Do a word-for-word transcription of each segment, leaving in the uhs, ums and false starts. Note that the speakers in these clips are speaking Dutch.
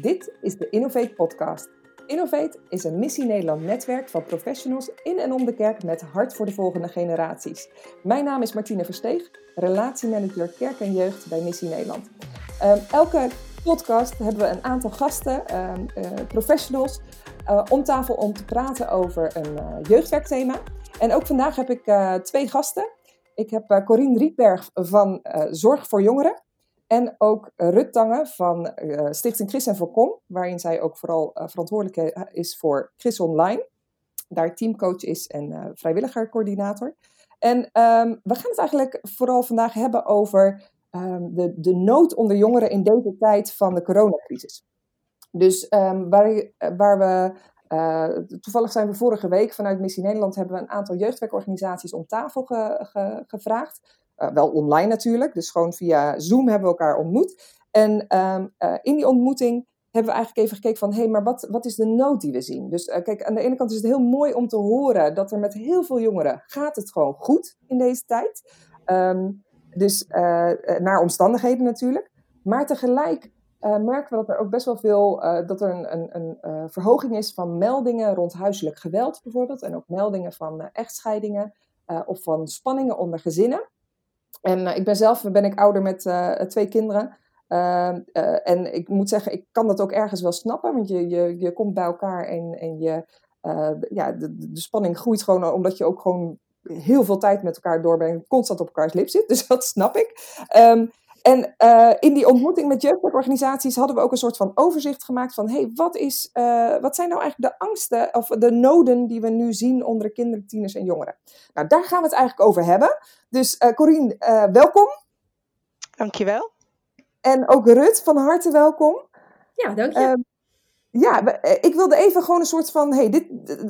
Dit is de Innovate Podcast. Innovate is een Missie Nederland netwerk van professionals in en om de kerk met hart voor de volgende generaties. Mijn naam is Martine Versteeg, relatiemanager kerk en jeugd bij Missie Nederland. Um, elke podcast hebben we een aantal gasten, um, uh, professionals, uh, om tafel om te praten over een uh, jeugdwerkthema. En ook vandaag heb ik uh, twee gasten. Ik heb uh, Corinne Rietberg van uh, Zorg voor Jongeren. En ook Rut Tange van uh, Stichting Chris en Voorkom, waarin zij ook vooral uh, verantwoordelijk is voor Chris Online. Daar teamcoach is en uh, vrijwilligercoördinator. En um, we gaan het eigenlijk vooral vandaag hebben over um, de, de nood onder jongeren in deze tijd van de coronacrisis. Dus um, waar, waar we... Uh, toevallig zijn we vorige week vanuit Missie Nederland hebben we een aantal jeugdwerkorganisaties om tafel ge, ge, gevraagd. Uh, wel online natuurlijk, dus gewoon via Zoom hebben we elkaar ontmoet. En uh, uh, in die ontmoeting hebben we eigenlijk even gekeken van, hé, hey, maar wat, wat is de nood die we zien? Dus uh, kijk, aan de ene kant is het heel mooi om te horen dat er met heel veel jongeren gaat het gewoon goed in deze tijd. Um, dus uh, naar omstandigheden natuurlijk. Maar tegelijk uh, merken we dat er ook best wel veel, uh, dat er een, een, een uh, verhoging is van meldingen rond huiselijk geweld bijvoorbeeld. En ook meldingen van uh, echtscheidingen uh, of van spanningen onder gezinnen. En uh, ik ben zelf ben ik ouder met uh, twee kinderen. Uh, uh, en ik moet zeggen, ik kan dat ook ergens wel snappen. Want je, je, je komt bij elkaar en, en je, uh, ja, de, de spanning groeit gewoon omdat je ook gewoon heel veel tijd met elkaar doorbrengt. Constant op elkaars lip zit, dus dat snap ik. Um, en uh, in die ontmoeting met jeugdorganisaties hadden we ook een soort van overzicht gemaakt van, hey, wat, is, uh, wat zijn nou eigenlijk de angsten of de noden die we nu zien onder kinderen, tieners en jongeren? Nou, daar gaan we het eigenlijk over hebben. Dus uh, Corinne, uh, welkom. Dankjewel. En ook Rut, van harte welkom. Ja, dankjewel. Uh, ja, ik wilde even gewoon een soort van, hey, dit,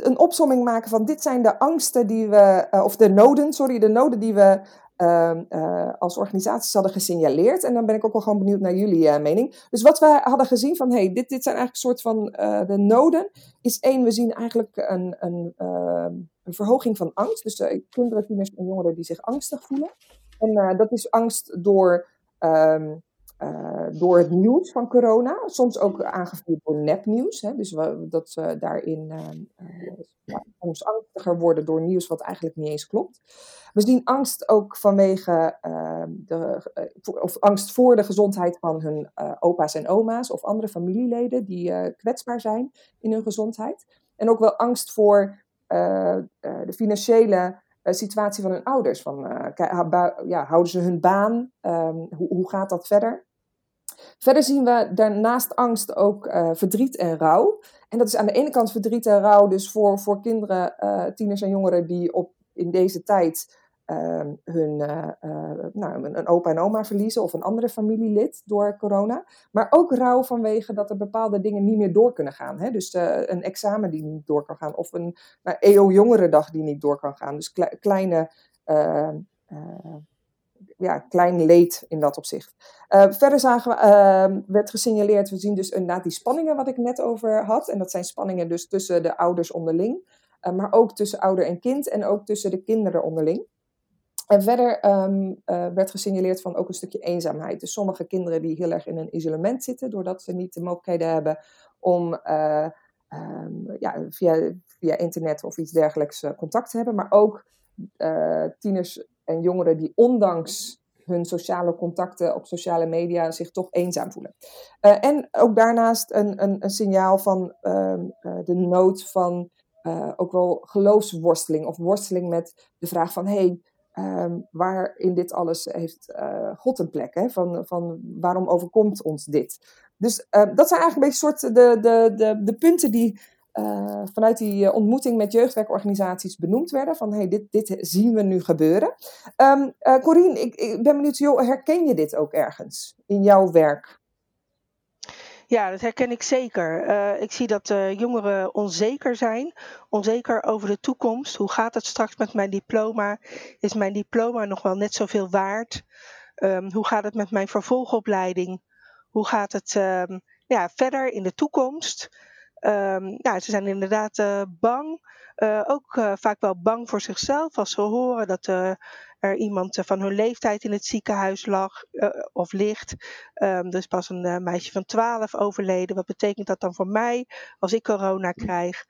een opsomming maken van dit zijn de angsten die we, uh, of de noden, sorry, de noden die we Uh, uh, als organisaties hadden gesignaleerd. En dan ben ik ook wel gewoon benieuwd naar jullie uh, mening. Dus wat we hadden gezien van, hey, dit, dit zijn eigenlijk een soort van uh, de noden, is één, we zien eigenlijk een, een, uh, een verhoging van angst. Dus uh, kinderen, tieners en jongeren die zich angstig voelen. En uh, dat is angst door, um, uh, door het nieuws van corona. Soms ook aangevoerd door nepnieuws. Hè? Dus we, dat ze daarin uh, ja, soms angstiger worden door nieuws wat eigenlijk niet eens klopt. We zien angst ook vanwege, uh, de, uh, of angst voor de gezondheid van hun uh, opa's en oma's of andere familieleden die uh, kwetsbaar zijn in hun gezondheid. En ook wel angst voor uh, uh, de financiële uh, situatie van hun ouders. Van, uh, ja, houden ze hun baan? Um, hoe, hoe gaat dat verder? Verder zien we daarnaast angst ook uh, verdriet en rouw. En dat is aan de ene kant verdriet en rouw dus voor, voor kinderen, uh, tieners en jongeren die op in deze tijd uh, hun, uh, uh, nou, een opa en oma verliezen of een andere familielid door corona. Maar ook rouw vanwege dat er bepaalde dingen niet meer door kunnen gaan. Hè? Dus uh, een examen die niet door kan gaan of een nou, E O-jongerendag die niet door kan gaan. Dus kle- kleine, uh, uh, ja, klein leed in dat opzicht. Uh, verder zagen we, uh, werd gesignaleerd, we zien dus inderdaad die spanningen wat ik net over had. En dat zijn spanningen dus tussen de ouders onderling. Uh, maar ook tussen ouder en kind en ook tussen de kinderen onderling. En verder um, uh, werd gesignaleerd van ook een stukje eenzaamheid. Dus sommige kinderen die heel erg in een isolement zitten, doordat ze niet de mogelijkheden hebben om uh, um, ja, via, via internet of iets dergelijks uh, contact te hebben. Maar ook uh, tieners en jongeren die ondanks hun sociale contacten op sociale media zich toch eenzaam voelen. Uh, en ook daarnaast een, een, een signaal van uh, de nood van Uh, ook wel geloofsworsteling of worsteling met de vraag van, hé, hey, um, waar in dit alles heeft uh, God een plek? Hè? Van, van waarom overkomt ons dit? Dus uh, dat zijn eigenlijk een beetje soort de, de, de, de punten die uh, vanuit die ontmoeting met jeugdwerkorganisaties benoemd werden. Van, hé, hey, dit, dit zien we nu gebeuren. Um, uh, Corinne, ik, ik ben benieuwd, joh, herken je dit ook ergens in jouw werk? Ja, dat herken ik zeker. Uh, ik zie dat uh, jongeren onzeker zijn. Onzeker over de toekomst. Hoe gaat het straks met mijn diploma? Is mijn diploma nog wel net zoveel waard? Um, hoe gaat het met mijn vervolgopleiding? Hoe gaat het um, ja, verder in de toekomst? Um, ja, ze zijn inderdaad uh, bang. Uh, ook uh, vaak wel bang voor zichzelf als ze horen dat uh, er iemand van hun leeftijd in het ziekenhuis lag uh, of ligt. Um, dus pas een uh, meisje van twaalf overleden. Wat betekent dat dan voor mij als ik corona krijg?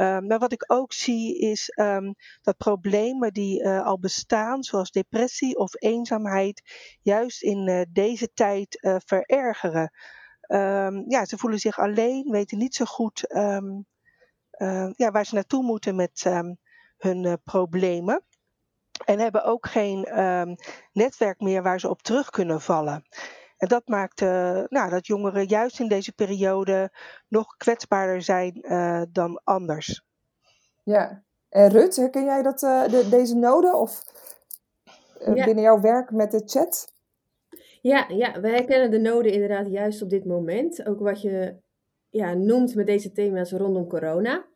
Um, maar wat ik ook zie is um, dat problemen die uh, al bestaan, zoals depressie of eenzaamheid, juist in uh, deze tijd uh, verergeren. Um, ja, ze voelen zich alleen, weten niet zo goed um, uh, ja, waar ze naartoe moeten met um, hun uh, problemen. En hebben ook geen um, netwerk meer waar ze op terug kunnen vallen. En dat maakt uh, nou, dat jongeren juist in deze periode nog kwetsbaarder zijn uh, dan anders. Ja, en Rut, herken jij dat, uh, de, deze noden of uh, ja. binnen jouw werk met de chat? Ja, ja, wij herkennen de noden inderdaad juist op dit moment. Ook wat je ja, noemt met deze thema's rondom corona.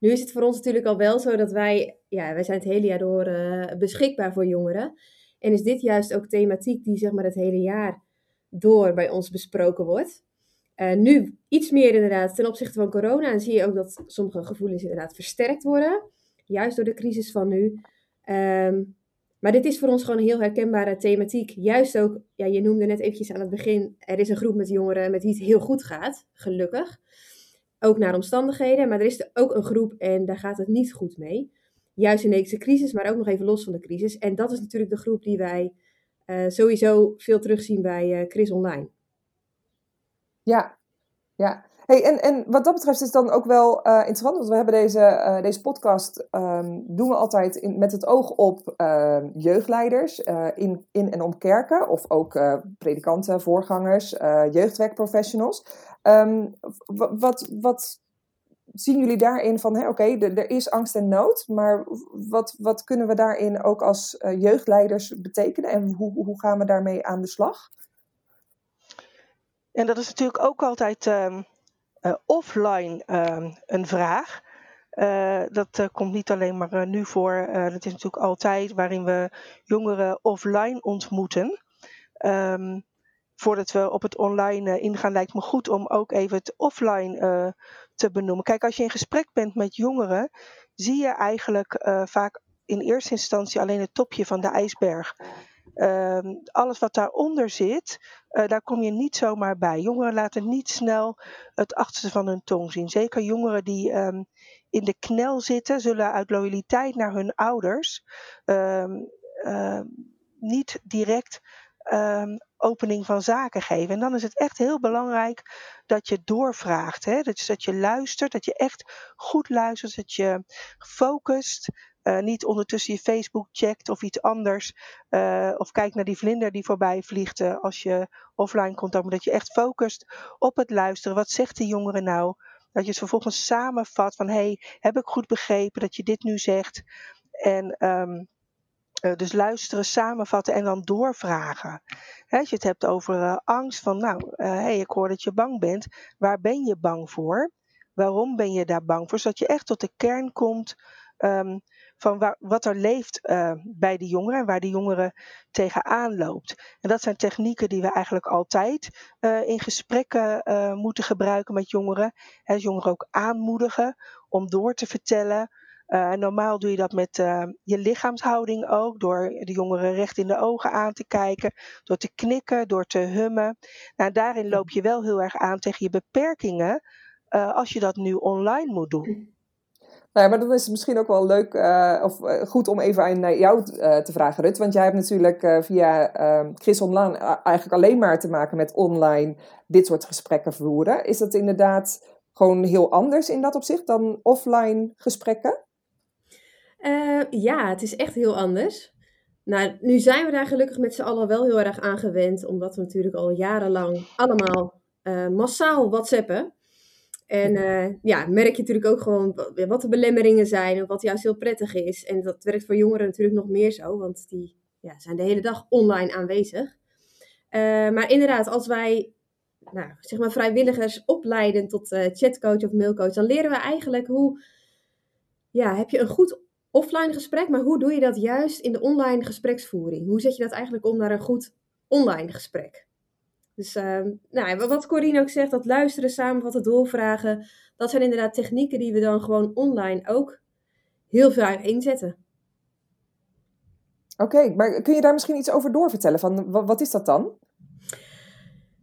Nu is het voor ons natuurlijk al wel zo dat wij, ja, wij zijn het hele jaar door uh, beschikbaar voor jongeren. En is dit juist ook thematiek die zeg maar het hele jaar door bij ons besproken wordt. Uh, nu iets meer inderdaad ten opzichte van corona. En zie je ook dat sommige gevoelens inderdaad versterkt worden. Juist door de crisis van nu. Um, maar dit is voor ons gewoon een heel herkenbare thematiek. Juist ook, ja, je noemde net eventjes aan het begin. Er is een groep met jongeren met wie het heel goed gaat. Gelukkig. Ook naar omstandigheden. Maar er is er ook een groep en daar gaat het niet goed mee. Juist in deze crisis, maar ook nog even los van de crisis. En dat is natuurlijk de groep die wij Uh, sowieso veel terugzien bij uh, Chris Online. Ja, ja. Hey, en, en wat dat betreft is het dan ook wel uh, interessant, want we hebben deze, uh, deze podcast um, doen we altijd in, met het oog op uh, jeugdleiders uh, in, in en om kerken, of ook uh, predikanten, voorgangers, uh, jeugdwerkprofessionals. Um, w- wat, wat zien jullie daarin van, oké, okay, d- er is angst en nood, maar wat, wat kunnen we daarin ook als uh, jeugdleiders betekenen en hoe, hoe gaan we daarmee aan de slag? En dat is natuurlijk ook altijd um, uh, offline um, een vraag. Uh, dat uh, komt niet alleen maar uh, nu voor, uh, dat is natuurlijk altijd waarin we jongeren offline ontmoeten. Um, Voordat we op het online uh, ingaan, lijkt me goed om ook even het offline uh, te benoemen. Kijk, als je in gesprek bent met jongeren, zie je eigenlijk uh, vaak in eerste instantie alleen het topje van de ijsberg. Uh, alles wat daaronder zit, uh, daar kom je niet zomaar bij. Jongeren laten niet snel het achterste van hun tong zien. Zeker jongeren die um, in de knel zitten, zullen uit loyaliteit naar hun ouders um, uh, niet direct Um, opening van zaken geven. En dan is het echt heel belangrijk dat je doorvraagt. Hè? Dus dat je luistert, dat je echt goed luistert, dat je focust, uh, niet ondertussen je Facebook checkt of iets anders, uh, of kijkt naar die vlinder die voorbij vliegt uh, als je offline komt, maar dat je echt focust op het luisteren. Wat zegt die jongere nou? Dat je het vervolgens samenvat van, hey, heb ik goed begrepen dat je dit nu zegt? En Um, Uh, dus luisteren, samenvatten en dan doorvragen. He, als je het hebt over uh, angst, van nou, uh, hey, ik hoor dat je bang bent. Waar ben je bang voor? Waarom ben je daar bang voor? Zodat je echt tot de kern komt um, van waar, wat er leeft uh, bij de jongeren en waar de jongeren tegenaan loopt. En dat zijn technieken die we eigenlijk altijd uh, in gesprekken uh, moeten gebruiken met jongeren. He, jongeren ook aanmoedigen om door te vertellen. Uh, normaal doe je dat met uh, je lichaamshouding ook, door de jongeren recht in de ogen aan te kijken, door te knikken, door te hummen. Nou, daarin loop je wel heel erg aan tegen je beperkingen uh, als je dat nu online moet doen. Nou ja, maar dan is het misschien ook wel leuk uh, of uh, goed om even aan jou uh, te vragen, Rut. Want jij hebt natuurlijk uh, via uh, Chris Online uh, eigenlijk alleen maar te maken met online dit soort gesprekken voeren. Is dat inderdaad gewoon heel anders in dat opzicht dan offline gesprekken? Uh, ja, het is echt heel anders. Nou, nu zijn we daar gelukkig met z'n allen wel heel erg aan gewend, omdat we natuurlijk al jarenlang allemaal uh, massaal whatsappen. En uh, ja, merk je natuurlijk ook gewoon wat de belemmeringen zijn, wat juist heel prettig is. En dat werkt voor jongeren natuurlijk nog meer zo, want die ja, zijn de hele dag online aanwezig. Uh, maar inderdaad, als wij nou, zeg maar vrijwilligers opleiden tot uh, chatcoach of mailcoach, dan leren we eigenlijk hoe, ja, heb je een goed offline gesprek, maar hoe doe je dat juist in de online gespreksvoering? Hoe zet je dat eigenlijk om naar een goed online gesprek? Dus uh, nou, wat Corinne ook zegt, dat luisteren, samenvatten, doorvragen, dat zijn inderdaad technieken die we dan gewoon online ook heel vaak inzetten. Oké, okay, maar kun je daar misschien iets over doorvertellen? Van, wat is dat dan?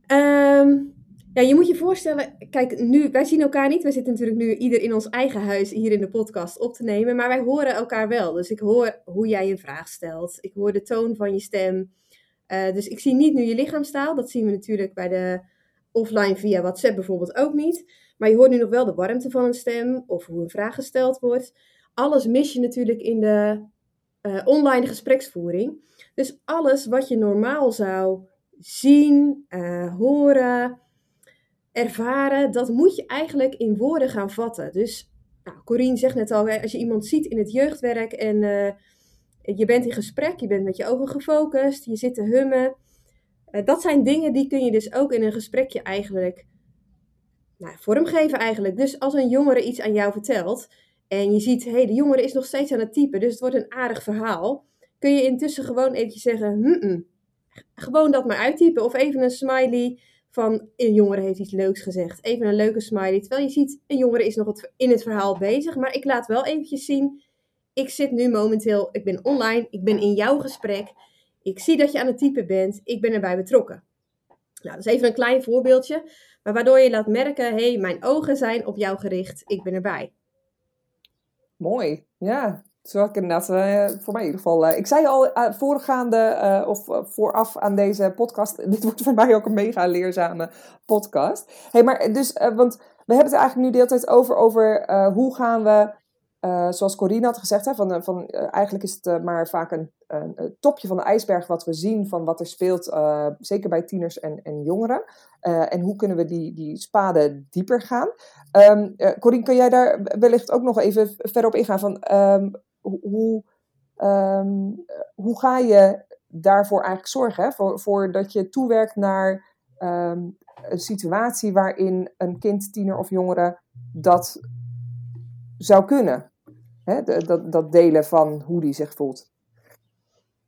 Um, ja, je moet je voorstellen, kijk, nu, wij zien elkaar niet. We zitten natuurlijk nu ieder in ons eigen huis hier in de podcast op te nemen. Maar wij horen elkaar wel. Dus ik hoor hoe jij je vraag stelt. Ik hoor de toon van je stem. Uh, dus ik zie niet nu je lichaamstaal. Dat zien we natuurlijk bij de offline via WhatsApp bijvoorbeeld ook niet. Maar je hoort nu nog wel de warmte van een stem of hoe een vraag gesteld wordt. Alles mis je natuurlijk in de uh, online gespreksvoering. Dus alles wat je normaal zou zien, uh, horen, ervaren, dat moet je eigenlijk in woorden gaan vatten. Dus nou, Corinne zegt net al, als je iemand ziet in het jeugdwerk en uh, je bent in gesprek, je bent met je ogen gefocust, je zit te hummen. Uh, dat zijn dingen die kun je dus ook in een gesprekje eigenlijk nou, vormgeven eigenlijk. Dus als een jongere iets aan jou vertelt en je ziet, hé, hey, de jongere is nog steeds aan het typen, dus het wordt een aardig verhaal. Kun je intussen gewoon eventjes zeggen, mm-mm. Gewoon dat maar uittypen. Of even een smiley van, een jongere heeft iets leuks gezegd. Even een leuke smiley. Terwijl je ziet, een jongere is nog wat in het verhaal bezig. Maar ik laat wel eventjes zien, ik zit nu momenteel, ik ben online, ik ben in jouw gesprek. Ik zie dat je aan het typen bent, ik ben erbij betrokken. Nou, dat is even een klein voorbeeldje. Maar waardoor je laat merken, hé, hey, mijn ogen zijn op jou gericht, ik ben erbij. Mooi, ja. Zoals ik inderdaad, uh, voor mij in ieder geval... Uh, ik zei al uh, voorgaande uh, of uh, vooraf aan deze podcast... Dit wordt voor mij ook een mega leerzame podcast. Hey, maar dus, uh, want we hebben het eigenlijk nu de hele tijd over... over uh, hoe gaan we, uh, zoals Corinne had gezegd... Hè, van, van, uh, eigenlijk is het uh, maar vaak een, een topje van de ijsberg... wat we zien van wat er speelt, uh, zeker bij tieners en, en jongeren. Uh, en hoe kunnen we die, die spaden dieper gaan? Um, uh, Corinne, kun jij daar wellicht ook nog even verder op ingaan van... Um, Hoe, um, hoe ga je daarvoor eigenlijk zorgen? Hè? Voor, voor dat je toewerkt naar um, een situatie waarin een kind, tiener of jongere dat zou kunnen. Hè? De, dat, dat delen van hoe die zich voelt.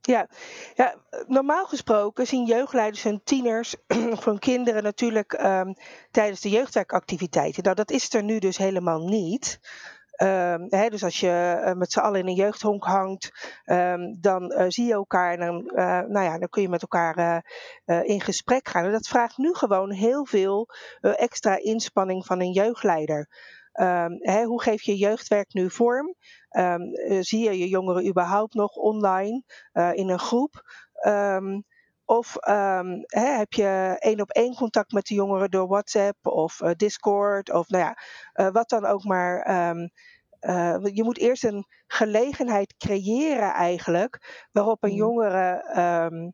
Ja, ja, normaal gesproken zien jeugdleiders hun tieners of hun kinderen natuurlijk um, tijdens de jeugdwerkactiviteiten. Nou, dat is er nu dus helemaal niet. Um, he, dus als je uh, met z'n allen in een jeugdhonk hangt, um, dan uh, zie je elkaar en dan, uh, nou ja, dan kun je met elkaar uh, uh, in gesprek gaan. En dat vraagt nu gewoon heel veel uh, extra inspanning van een jeugdleider. Um, he, hoe geef je jeugdwerk nu vorm? Um, uh, zie je je jongeren überhaupt nog online uh, in een groep? Um, Of um, hè, heb je één op één contact met de jongeren door WhatsApp of uh, Discord of nou ja, uh, wat dan ook maar. Um, uh, je moet eerst een gelegenheid creëren eigenlijk waarop een jongere um,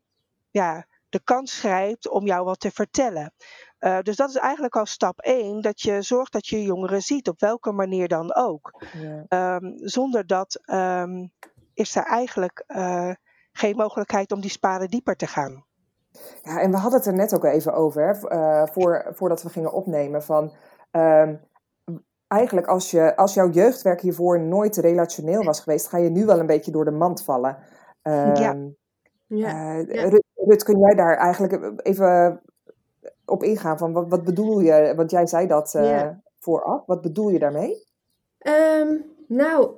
ja, de kans grijpt om jou wat te vertellen. Uh, dus dat is eigenlijk al stap één, dat je zorgt dat je jongeren ziet, op welke manier dan ook. Ja. Um, zonder dat um, is er eigenlijk uh, geen mogelijkheid om die spaden dieper te gaan. Ja, en we hadden het er net ook even over, hè, uh, voor, voordat we gingen opnemen. Van, uh, eigenlijk als, je, als jouw jeugdwerk hiervoor nooit relationeel was geweest, ga je nu wel een beetje door de mand vallen. Uh, ja. Uh, ja. Rut, Rut, kun jij daar eigenlijk even op ingaan? Van wat, wat bedoel je? Want jij zei dat uh, ja. vooraf. Wat bedoel je daarmee? Um, nou,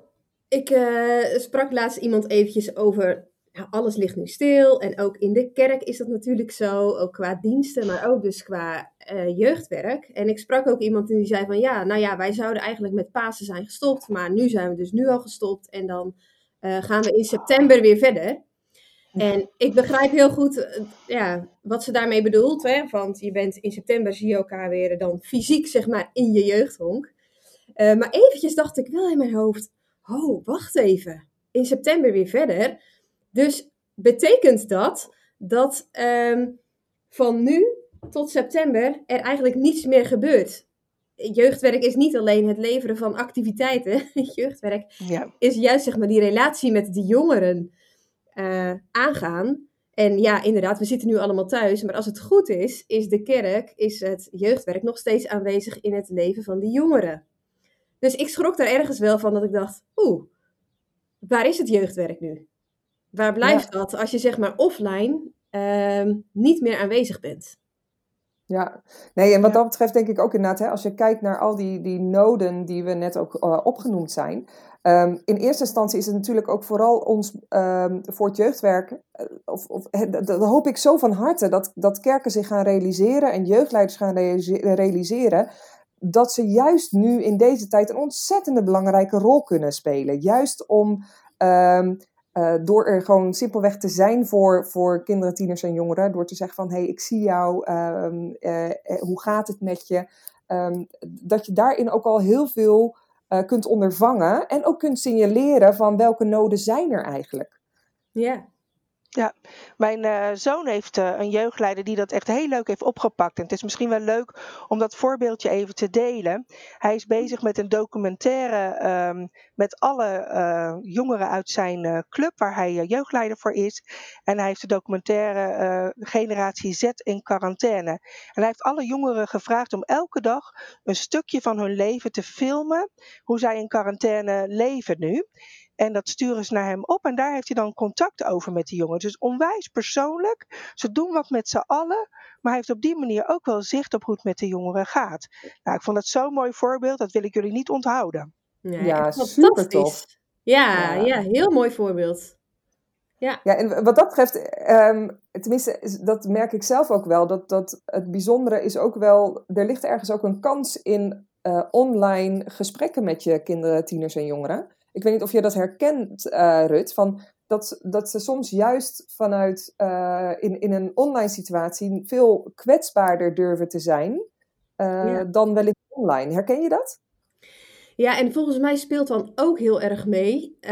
ik uh, sprak laatst iemand eventjes over... Nou, alles ligt nu stil en ook in de kerk is dat natuurlijk zo, ook qua diensten, maar ook dus qua uh, jeugdwerk. En ik sprak ook iemand en die zei van ja, nou ja, wij zouden eigenlijk met Pasen zijn gestopt, maar nu zijn we dus nu al gestopt en dan uh, gaan we in september weer verder. En ik begrijp heel goed uh, ja, wat ze daarmee bedoelt, hè? Want je bent in september, zie je elkaar weer dan fysiek zeg maar in je jeugdhonk. Uh, maar eventjes dacht ik wel in mijn hoofd, oh wacht even, in september weer verder... Dus betekent dat dat um, van nu tot september er eigenlijk niets meer gebeurt. Jeugdwerk is niet alleen het leveren van activiteiten. Jeugdwerk ja. is juist zeg maar die relatie met de jongeren uh, aangaan. En ja, inderdaad, we zitten nu allemaal thuis. Maar als het goed is, is de kerk, is het jeugdwerk nog steeds aanwezig in het leven van de jongeren. Dus ik schrok daar ergens wel van dat ik dacht, oeh, waar is het jeugdwerk nu? Waar blijft ja. dat als je zeg maar offline uh, niet meer aanwezig bent? Ja, nee, en wat dat betreft denk ik ook inderdaad, hè, als je kijkt naar al die, die noden die we net ook uh, opgenoemd zijn. Um, in eerste instantie is het natuurlijk ook vooral ons um, voor het jeugdwerk, uh, of, of, dat hoop ik zo van harte, dat, dat kerken zich gaan realiseren en jeugdleiders gaan realise- realiseren, dat ze juist nu in deze tijd een ontzettende belangrijke rol kunnen spelen. Juist om... Um, Uh, door er gewoon simpelweg te zijn voor, voor kinderen, tieners en jongeren. Door te zeggen van, hé, hey, ik zie jou. Um, uh, hoe gaat het met je? Um, dat je daarin ook al heel veel uh, kunt ondervangen. En ook kunt signaleren van welke noden zijn er eigenlijk. Ja. Yeah. Ja, mijn uh, zoon heeft uh, een jeugdleider die dat echt heel leuk heeft opgepakt. En het is misschien wel leuk om dat voorbeeldje even te delen. Hij is bezig met een documentaire um, met alle uh, jongeren uit zijn uh, club waar hij uh, jeugdleider voor is. En hij heeft de documentaire uh, Generatie Z in quarantaine. En hij heeft alle jongeren gevraagd om elke dag een stukje van hun leven te filmen. Hoe zij in quarantaine leven nu. En dat sturen ze naar hem op. En daar heeft hij dan contact over met die jongen. Dus onwijs persoonlijk. Ze doen wat met z'n allen. Maar hij heeft op die manier ook wel zicht op hoe het met de jongeren gaat. Nou, ik vond dat zo'n mooi voorbeeld. Dat wil ik jullie niet onthouden. Nee, ja, super tof. Ja, ja. ja, heel mooi voorbeeld. Ja. ja, en wat dat betreft, um, tenminste, dat merk ik zelf ook wel. Dat, dat het bijzondere is ook wel, er ligt ergens ook een kans in uh, online gesprekken met je kinderen, tieners en jongeren. Ik weet niet of je dat herkent, uh, Rut, van dat, dat ze soms juist vanuit uh, in, in een online situatie veel kwetsbaarder durven te zijn uh, ja. dan wellicht online. Herken je dat? Ja, en volgens mij speelt dan ook heel erg mee uh,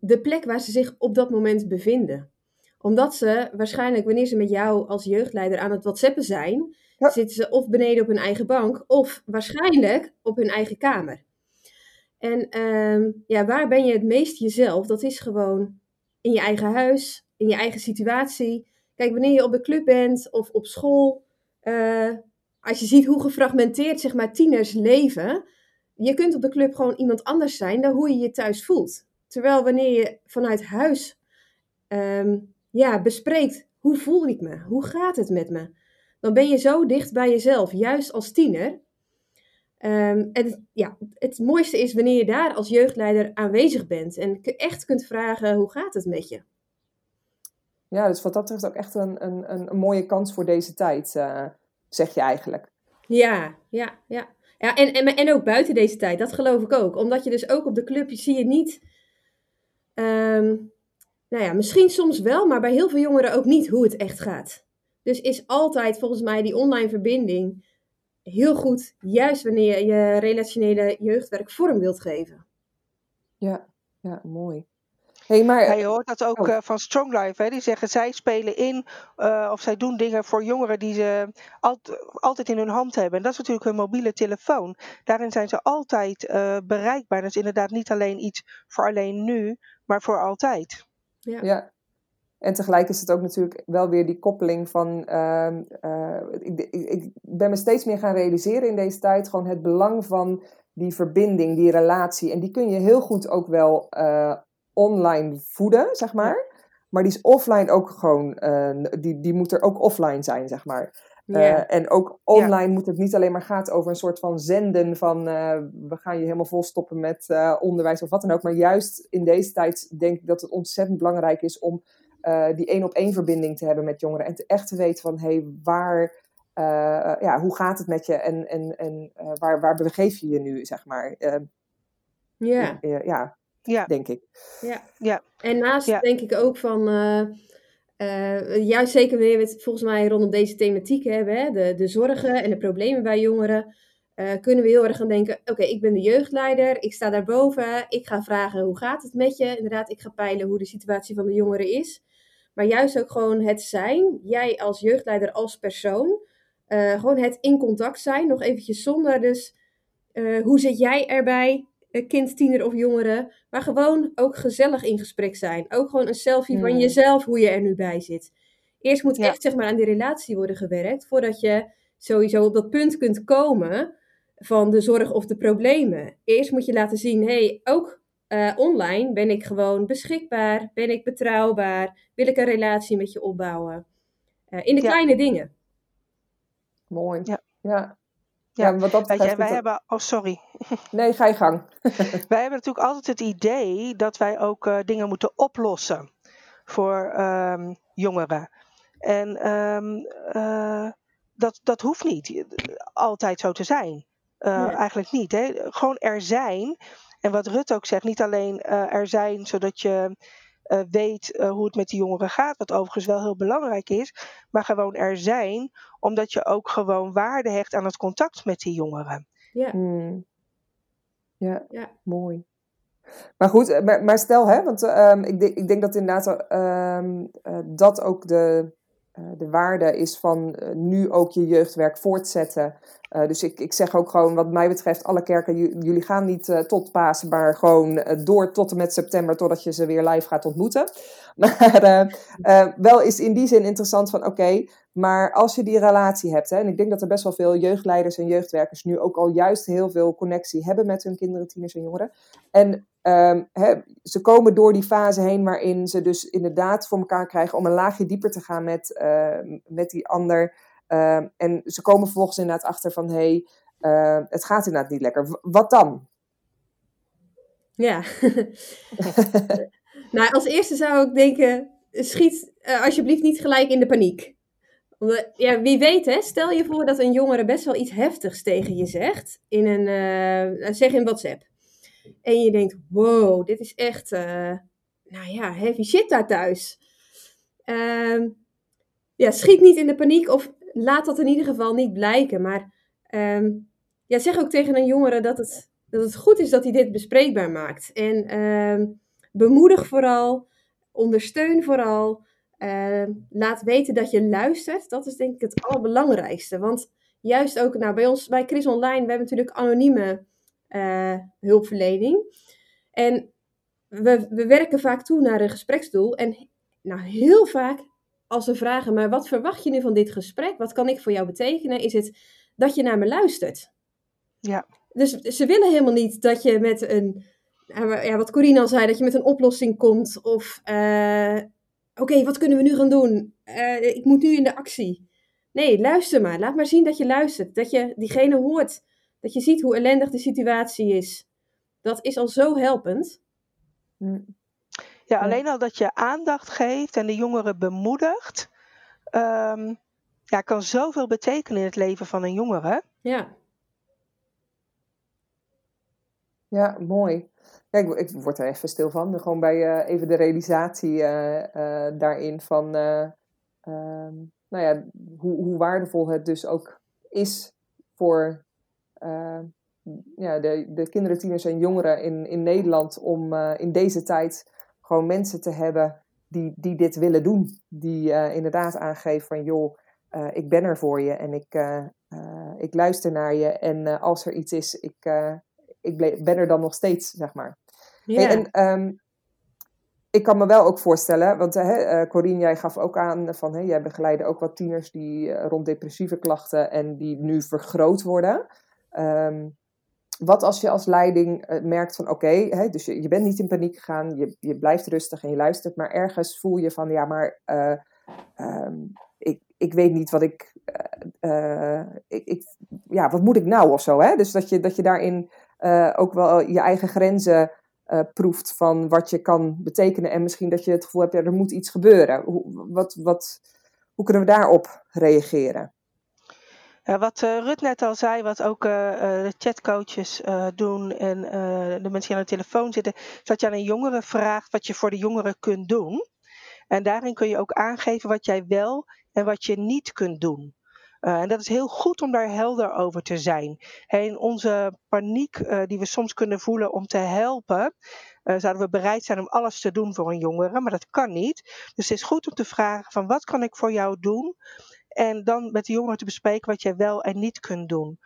de plek waar ze zich op dat moment bevinden. Omdat ze waarschijnlijk, wanneer ze met jou als jeugdleider aan het WhatsAppen zijn, ja. zitten ze of beneden op hun eigen bank of waarschijnlijk op hun eigen kamer. En um, ja, waar ben je het meest jezelf? Dat is gewoon in je eigen huis, in je eigen situatie. Kijk, wanneer je op de club bent of op school. Uh, als je ziet hoe gefragmenteerd zeg maar, tieners leven. Je kunt op de club gewoon iemand anders zijn dan hoe je je thuis voelt. Terwijl wanneer je vanuit huis um, ja, bespreekt, hoe voel ik me? Hoe gaat het met me? Dan ben je zo dicht bij jezelf, juist als tiener. Um, en het, ja, het mooiste is wanneer je daar als jeugdleider aanwezig bent en echt kunt vragen hoe gaat het met je. Ja, dus wat dat betreft ook echt een, een, een mooie kans voor deze tijd, uh, zeg je eigenlijk. Ja, ja, ja. ja en, en, en ook buiten deze tijd, dat geloof ik ook. Omdat je dus ook op de club, zie je niet, um, nou ja, misschien soms wel, maar bij heel veel jongeren ook niet hoe het echt gaat. Dus is altijd volgens mij die online verbinding heel goed, juist wanneer je je relationele jeugdwerk vorm wilt geven. Ja, ja, mooi. Hey, maar... ja, je hoort dat ook oh. uh, van Stronglife. Hè? Die zeggen, zij spelen in uh, of zij doen dingen voor jongeren die ze alt- altijd in hun hand hebben. En dat is natuurlijk hun mobiele telefoon. Daarin zijn ze altijd uh, bereikbaar. Dat is inderdaad niet alleen iets voor alleen nu, maar voor altijd. Ja, ja. En tegelijk is het ook natuurlijk wel weer die koppeling van... Uh, uh, ik, ik ben me steeds meer gaan realiseren in deze tijd... gewoon het belang van die verbinding, die relatie. En die kun je heel goed ook wel uh, online voeden, zeg maar. Maar die is offline ook gewoon... Uh, die, die moet er ook offline zijn, zeg maar. Uh, yeah. En ook online yeah. moet het niet alleen maar gaan over een soort van zenden... van uh, we gaan je helemaal volstoppen met uh, onderwijs of wat dan ook. Maar juist in deze tijd denk ik dat het ontzettend belangrijk is... om Uh, die één-op-één verbinding te hebben met jongeren. En te echt te weten van, hé, hey, waar, uh, ja, hoe gaat het met je? En, en, en uh, waar, waar begeef je je nu, zeg maar? Uh, ja. Uh, ja, ja, denk ik. Ja, ja. En naast ja. denk ik ook van, uh, uh, juist zeker wanneer we het volgens mij rondom deze thematiek hebben, hè, de, de zorgen en de problemen bij jongeren, uh, kunnen we heel erg gaan denken, oké, okay, ik ben de jeugdleider, ik sta daarboven, ik ga vragen, hoe gaat het met je? Inderdaad, ik ga peilen hoe de situatie van de jongeren is. Maar juist ook gewoon het zijn, jij als jeugdleider, als persoon, uh, gewoon het in contact zijn, nog eventjes zonder dus, uh, hoe zit jij erbij, kind, tiener of jongere, maar gewoon ook gezellig in gesprek zijn. Ook gewoon een selfie mm. van jezelf, hoe je er nu bij zit. Eerst moet ja. echt zeg maar aan die relatie worden gewerkt, voordat je sowieso op dat punt kunt komen van de zorg of de problemen. Eerst moet je laten zien, hé, hey, ook... Uh, online ben ik gewoon beschikbaar, ben ik betrouwbaar, wil ik een relatie met je opbouwen. Uh, in de ja. kleine dingen. Mooi. Ja. Ja. Ja, ja, wat dat betreft, wij, wij hebben, oh sorry. Nee, ga je gang. Wij hebben natuurlijk altijd het idee dat wij ook uh, dingen moeten oplossen voor um, jongeren. En um, uh, dat, dat hoeft niet altijd zo te zijn. Uh, nee. Eigenlijk niet. Hè? Gewoon er zijn. En wat Rut ook zegt, niet alleen uh, er zijn zodat je uh, weet uh, hoe het met die jongeren gaat. Wat overigens wel heel belangrijk is. Maar gewoon er zijn. Omdat je ook gewoon waarde hecht aan het contact met die jongeren. Ja, mm. ja, ja. Mooi. Maar goed, maar, maar stel, hè, want um, ik, denk, ik denk dat inderdaad um, uh, dat ook de, uh, de waarde is van uh, nu ook je jeugdwerk voortzetten. Uh, dus ik, ik zeg ook gewoon, wat mij betreft, alle kerken, j- jullie gaan niet uh, tot Pasen, maar gewoon uh, door tot en met september, totdat je ze weer live gaat ontmoeten. Maar uh, uh, wel is in die zin interessant van, oké, okay, maar als je die relatie hebt, hè, en ik denk dat er best wel veel jeugdleiders en jeugdwerkers nu ook al juist heel veel connectie hebben met hun kinderen, tieners en jongeren. En um, hè, ze komen door die fase heen waarin ze dus inderdaad voor elkaar krijgen om een laagje dieper te gaan met, uh, met die ander. Uh, en ze komen vervolgens inderdaad achter van, hé, hey, uh, het gaat inderdaad niet lekker. W- wat dan? Ja. Nou, als eerste zou ik denken, schiet uh, alsjeblieft niet gelijk in de paniek. Omdat, ja, wie weet, hè, stel je voor dat een jongere best wel iets heftigs tegen je zegt, in een, uh, zeg in WhatsApp. En je denkt, wow, dit is echt, uh, nou ja, heavy shit daar thuis. Uh, ja, schiet niet in de paniek of laat dat in ieder geval niet blijken. Maar um, ja, zeg ook tegen een jongere dat het, dat het goed is dat hij dit bespreekbaar maakt. En um, bemoedig vooral, ondersteun vooral. Uh, laat weten dat je luistert. Dat is denk ik het allerbelangrijkste. Want juist ook nou, bij ons, bij Chris Online, we hebben natuurlijk anonieme uh, hulpverlening. En we, we werken vaak toe naar een gespreksdoel. En nou, heel vaak als we vragen, maar wat verwacht je nu van dit gesprek? Wat kan ik voor jou betekenen? Is het dat je naar me luistert. Ja. Dus ze willen helemaal niet dat je met een, ja, wat Corinne al zei, dat je met een oplossing komt of Uh, Oké, okay, wat kunnen we nu gaan doen? Uh, ik moet nu in de actie. Nee, luister maar. Laat maar zien dat je luistert. Dat je diegene hoort. Dat je ziet hoe ellendig de situatie is. Dat is al zo helpend. Ja, alleen al dat je aandacht geeft en de jongeren bemoedigt. Um, ja, kan zoveel betekenen in het leven van een jongere. Ja. Ja, mooi. Ja, ik, ik word er even stil van. Gewoon bij uh, even de realisatie uh, uh, daarin van uh, uh, nou ja, hoe, hoe waardevol het dus ook is voor uh, ja, de, de kinderen, tieners en jongeren in, in Nederland om uh, in deze tijd gewoon mensen te hebben die, die dit willen doen. Die uh, inderdaad aangeven van joh, uh, ik ben er voor je en ik, uh, uh, ik luister naar je en uh, als er iets is, ik... Uh, Ik ben er dan nog steeds, zeg maar. Yeah. Hey, en um, ik kan me wel ook voorstellen, want uh, Corinne, jij gaf ook aan van, hey, jij begeleidde ook wat tieners die uh, rond depressieve klachten en die nu vergroot worden. Um, wat als je als leiding uh, merkt van, oké, okay, hey, dus je, je bent niet in paniek gegaan, je, je blijft rustig en je luistert, maar ergens voel je van, ja, maar Uh, um, ik, ik weet niet wat ik, uh, uh, ik, ik... Ja, wat moet ik nou of zo, hè? Dus dat je, dat je daarin Uh, ook wel je eigen grenzen uh, proeft van wat je kan betekenen. En misschien dat je het gevoel hebt, ja, er moet iets gebeuren. Hoe, wat, wat, hoe kunnen we daarop reageren? Ja, wat uh, Rut net al zei, wat ook uh, de chatcoaches uh, doen en uh, de mensen die aan de telefoon zitten, is dat je aan een jongere vraagt wat je voor de jongeren kunt doen. En daarin kun je ook aangeven wat jij wel en wat je niet kunt doen. Uh, en dat is heel goed om daar helder over te zijn. En onze paniek uh, die we soms kunnen voelen om te helpen, Uh, zouden we bereid zijn om alles te doen voor een jongere, maar dat kan niet. Dus het is goed om te vragen van wat kan ik voor jou doen? En dan met de jongeren te bespreken wat jij wel en niet kunt doen.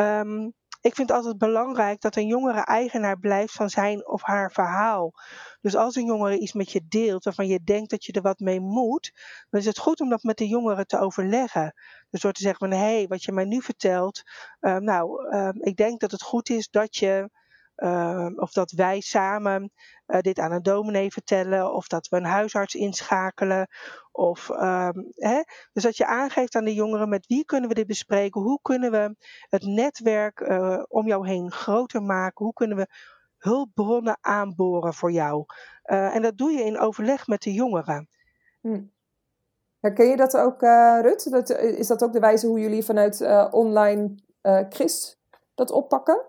Um, ik vind het altijd belangrijk dat een jongere eigenaar blijft van zijn of haar verhaal. Dus als een jongere iets met je deelt waarvan je denkt dat je er wat mee moet, dan is het goed om dat met de jongeren te overleggen. Dus door te zeggen van, hé, hey, wat je mij nu vertelt, uh, nou, uh, ik denk dat het goed is dat je Uh, of dat wij samen uh, dit aan een dominee vertellen. Of dat we een huisarts inschakelen. Of, uh, hè? Dus dat je aangeeft aan de jongeren. Met wie kunnen we dit bespreken? Hoe kunnen we het netwerk uh, om jou heen groter maken? Hoe kunnen we hulpbronnen aanboren voor jou? Uh, en dat doe je in overleg met de jongeren. Hm. Herken je dat ook, uh, Rut? Dat, is dat ook de wijze hoe jullie vanuit uh, online uh, Chris dat oppakken?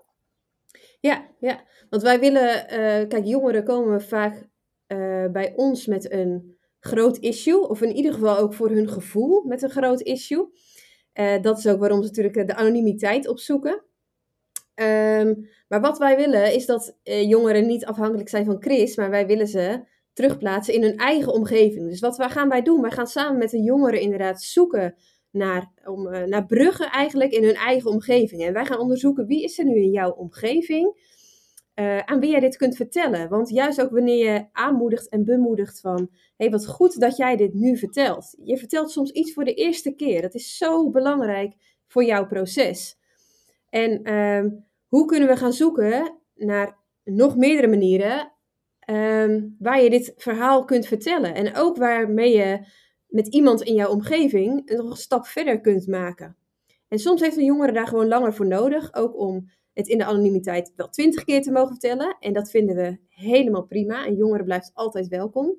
Ja, ja, want wij willen, uh, kijk, jongeren komen vaak uh, bij ons met een groot issue, of in ieder geval ook voor hun gevoel met een groot issue. Uh, dat is ook waarom ze natuurlijk de anonimiteit opzoeken. Um, maar wat wij willen is dat uh, jongeren niet afhankelijk zijn van Chris, maar wij willen ze terugplaatsen in hun eigen omgeving. Dus wat wij gaan wij doen? Wij gaan samen met de jongeren inderdaad zoeken naar, om, uh, naar bruggen eigenlijk in hun eigen omgeving. En wij gaan onderzoeken wie is er nu in jouw omgeving, uh, aan wie jij dit kunt vertellen. Want juist ook wanneer je aanmoedigt en bemoedigt van, hey, wat goed dat jij dit nu vertelt. Je vertelt soms iets voor de eerste keer. Dat is zo belangrijk voor jouw proces. En um, hoe kunnen we gaan zoeken naar nog meerdere manieren um, waar je dit verhaal kunt vertellen. En ook waarmee je met iemand in jouw omgeving nog een stap verder kunt maken. En soms heeft een jongere daar gewoon langer voor nodig, ook om het in de anonimiteit wel twintig keer te mogen vertellen. En dat vinden we helemaal prima. Een jongere blijft altijd welkom.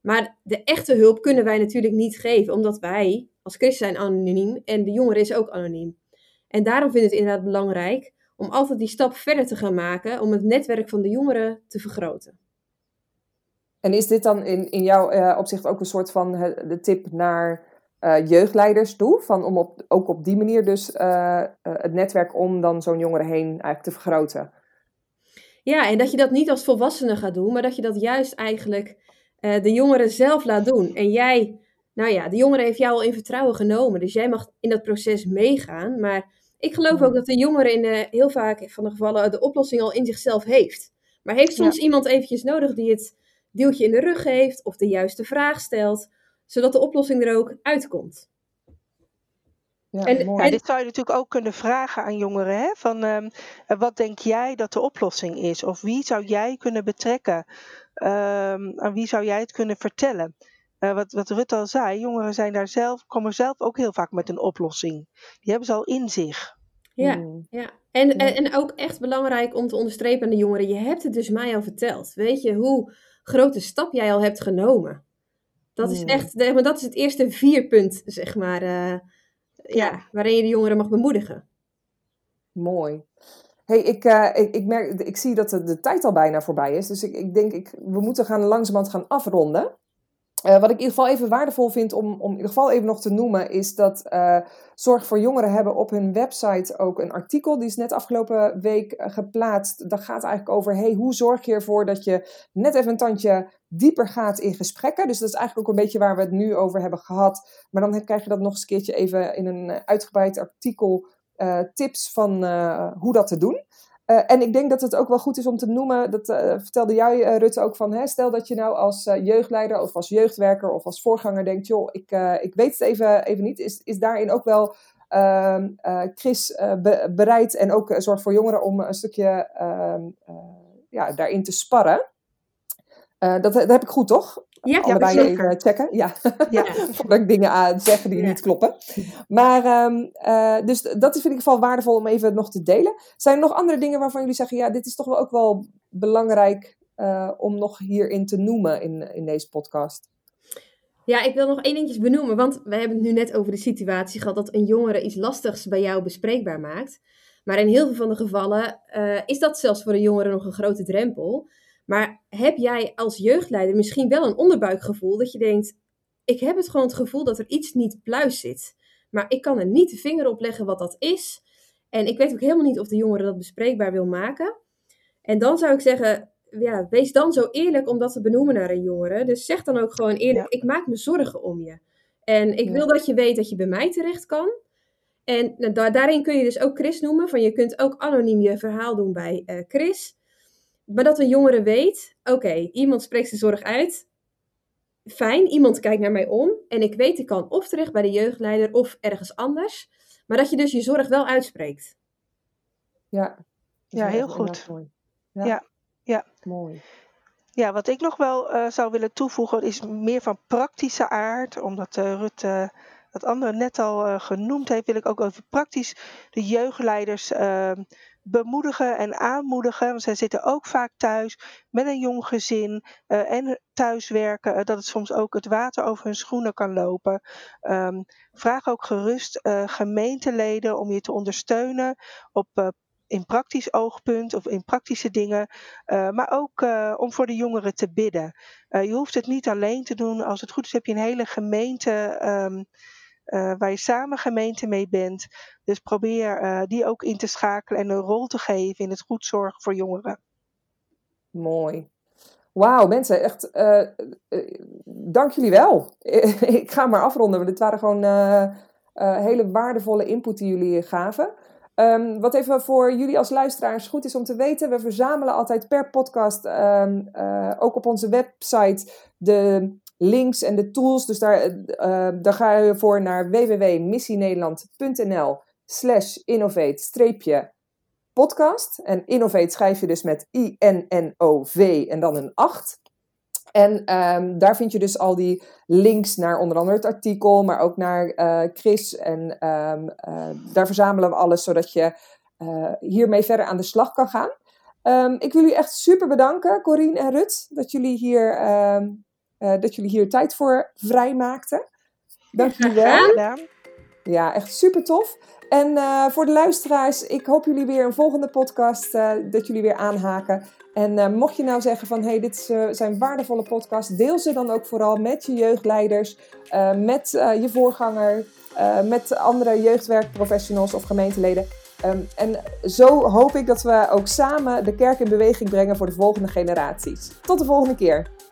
Maar de echte hulp kunnen wij natuurlijk niet geven, omdat wij als Chris zijn anoniem en de jongere is ook anoniem. En daarom vind ik het inderdaad belangrijk om altijd die stap verder te gaan maken om het netwerk van de jongeren te vergroten. En is dit dan in, in jouw uh, opzicht ook een soort van uh, de tip naar uh, jeugdleiders toe? Van om op, ook op die manier dus uh, uh, het netwerk om dan zo'n jongere heen eigenlijk te vergroten? Ja, en dat je dat niet als volwassene gaat doen, maar dat je dat juist eigenlijk uh, de jongeren zelf laat doen. En jij, nou ja, de jongere heeft jou al in vertrouwen genomen, dus jij mag in dat proces meegaan. Maar ik geloof ook dat de jongere in de, heel vaak van de gevallen de oplossing al in zichzelf heeft. Maar heeft soms ja. iemand eventjes nodig die het duwtje in de rug geeft of de juiste vraag stelt, zodat de oplossing er ook uitkomt. Ja, en, mooi. En dit zou je natuurlijk ook kunnen vragen aan jongeren, hè? Van um, wat denk jij dat de oplossing is? Of wie zou jij kunnen betrekken? Um, aan wie zou jij het kunnen vertellen? Uh, wat, wat Rut al zei, jongeren zijn daar zelf, komen zelf ook heel vaak met een oplossing. Die hebben ze al in zich. Ja, mm. ja. En, en, en ook echt belangrijk om te onderstrepen aan de jongeren, je hebt het dus mij al verteld. Weet je hoe grote stap jij al hebt genomen. Dat is echt, dat is het eerste vierpunt, zeg maar, uh, ja, ja. waarin je de jongeren mag bemoedigen. Mooi. Hey, ik, uh, ik, ik, merk, ik zie dat de, de tijd al bijna voorbij is, dus ik, ik denk, ik, we moeten gaan langzamerhand gaan afronden. Uh, wat ik in ieder geval even waardevol vind om, om in ieder geval even nog te noemen, is dat uh, Zorg voor Jongeren hebben op hun website ook een artikel. Die is net afgelopen week geplaatst. Dat gaat eigenlijk over, hey, hoe zorg je ervoor dat je net even een tandje dieper gaat in gesprekken. Dus dat is eigenlijk ook een beetje waar we het nu over hebben gehad. Maar dan krijg je dat nog eens een keertje even in een uitgebreid artikel uh, tips van uh, hoe dat te doen. Uh, en ik denk dat het ook wel goed is om te noemen, dat uh, vertelde jij uh, Rut ook van, hè, stel dat je nou als uh, jeugdleider of als jeugdwerker of als voorganger denkt, joh, ik, uh, ik weet het even, even niet, is, is daarin ook wel uh, uh, Chris uh, be- bereid en ook uh, Zorg voor Jongeren om een stukje uh, uh, ja, daarin te sparren. Uh, dat, dat heb ik goed, toch? Ja, allebei ja, even checken. Ja, ja. Voordat ik dingen aan zeg die ja. niet kloppen. Maar, um, uh, dus dat vind ik in ieder geval waardevol om even nog te delen. Zijn er nog andere dingen waarvan jullie zeggen, ja, dit is toch wel ook wel belangrijk uh, om nog hierin te noemen in, in deze podcast? Ja, ik wil nog één dingetje benoemen, want we hebben het nu net over de situatie gehad dat een jongere iets lastigs bij jou bespreekbaar maakt. Maar in heel veel van de gevallen uh, is dat zelfs voor een jongere nog een grote drempel. Maar heb jij als jeugdleider misschien wel een onderbuikgevoel dat je denkt, ik heb het gewoon het gevoel dat er iets niet pluis zit. Maar ik kan er niet de vinger op leggen wat dat is. En ik weet ook helemaal niet of de jongere dat bespreekbaar wil maken. En dan zou ik zeggen, ja, wees dan zo eerlijk om dat te benoemen naar een jongere. Dus zeg dan ook gewoon eerlijk, ja. ik maak me zorgen om je. En ik ja. wil dat je weet dat je bij mij terecht kan. En nou, da- daarin kun je dus ook Chris noemen. Van, je kunt ook anoniem je verhaal doen bij uh, Chris. Maar dat een jongere weet, oké, okay, iemand spreekt zijn zorg uit. Fijn, iemand kijkt naar mij om. En ik weet, ik kan of terecht bij de jeugdleider of ergens anders. Maar dat je dus je zorg wel uitspreekt. Ja, ja heel goed. Mooi. Ja, ja, ja. Mooi. Ja, wat ik nog wel uh, zou willen toevoegen is meer van praktische aard. Omdat uh, Rut uh, dat andere net al uh, genoemd heeft, wil ik ook over praktisch de jeugdleiders uh, bemoedigen en aanmoedigen. Want zij zitten ook vaak thuis met een jong gezin uh, en thuiswerken. Uh, dat het soms ook het water over hun schoenen kan lopen. Um, vraag ook gerust uh, gemeenteleden om je te ondersteunen op uh, in praktisch oogpunt of in praktische dingen, uh, maar ook uh, om voor de jongeren te bidden. Uh, je hoeft het niet alleen te doen. Als het goed is heb je een hele gemeente um, uh, waar je samen gemeente mee bent. Dus probeer uh, die ook in te schakelen en een rol te geven in het goed zorgen voor jongeren. Mooi. Wauw, mensen, echt uh, uh, dank jullie wel. Ik ga maar afronden, want dit waren gewoon uh, uh, hele waardevolle input die jullie gaven. Um, wat even voor jullie als luisteraars goed is om te weten, we verzamelen altijd per podcast, um, uh, ook op onze website, de links en de tools. Dus daar, uh, daar ga je voor naar www.missienederland.nl slash innovate-podcast. En innovate schrijf je dus met I-N-N-O-V en dan een acht. En um, daar vind je dus al die links naar onder andere het artikel, maar ook naar uh, Chris. En um, uh, daar verzamelen we alles, zodat je uh, hiermee verder aan de slag kan gaan. Um, ik wil jullie echt super bedanken, Corinne en Rut, dat jullie hier, um, uh, dat jullie hier tijd voor vrijmaakten. Dank jullie wel. Ja, echt super tof. En uh, voor de luisteraars, ik hoop jullie weer een volgende podcast, uh, dat jullie weer aanhaken. En uh, mocht je nou zeggen van, hé, hey, dit uh, zijn waardevolle podcasts, deel ze dan ook vooral met je jeugdleiders, uh, met uh, je voorganger, uh, met andere jeugdwerkprofessionals of gemeenteleden. Um, en zo hoop ik dat we ook samen de kerk in beweging brengen voor de volgende generaties. Tot de volgende keer!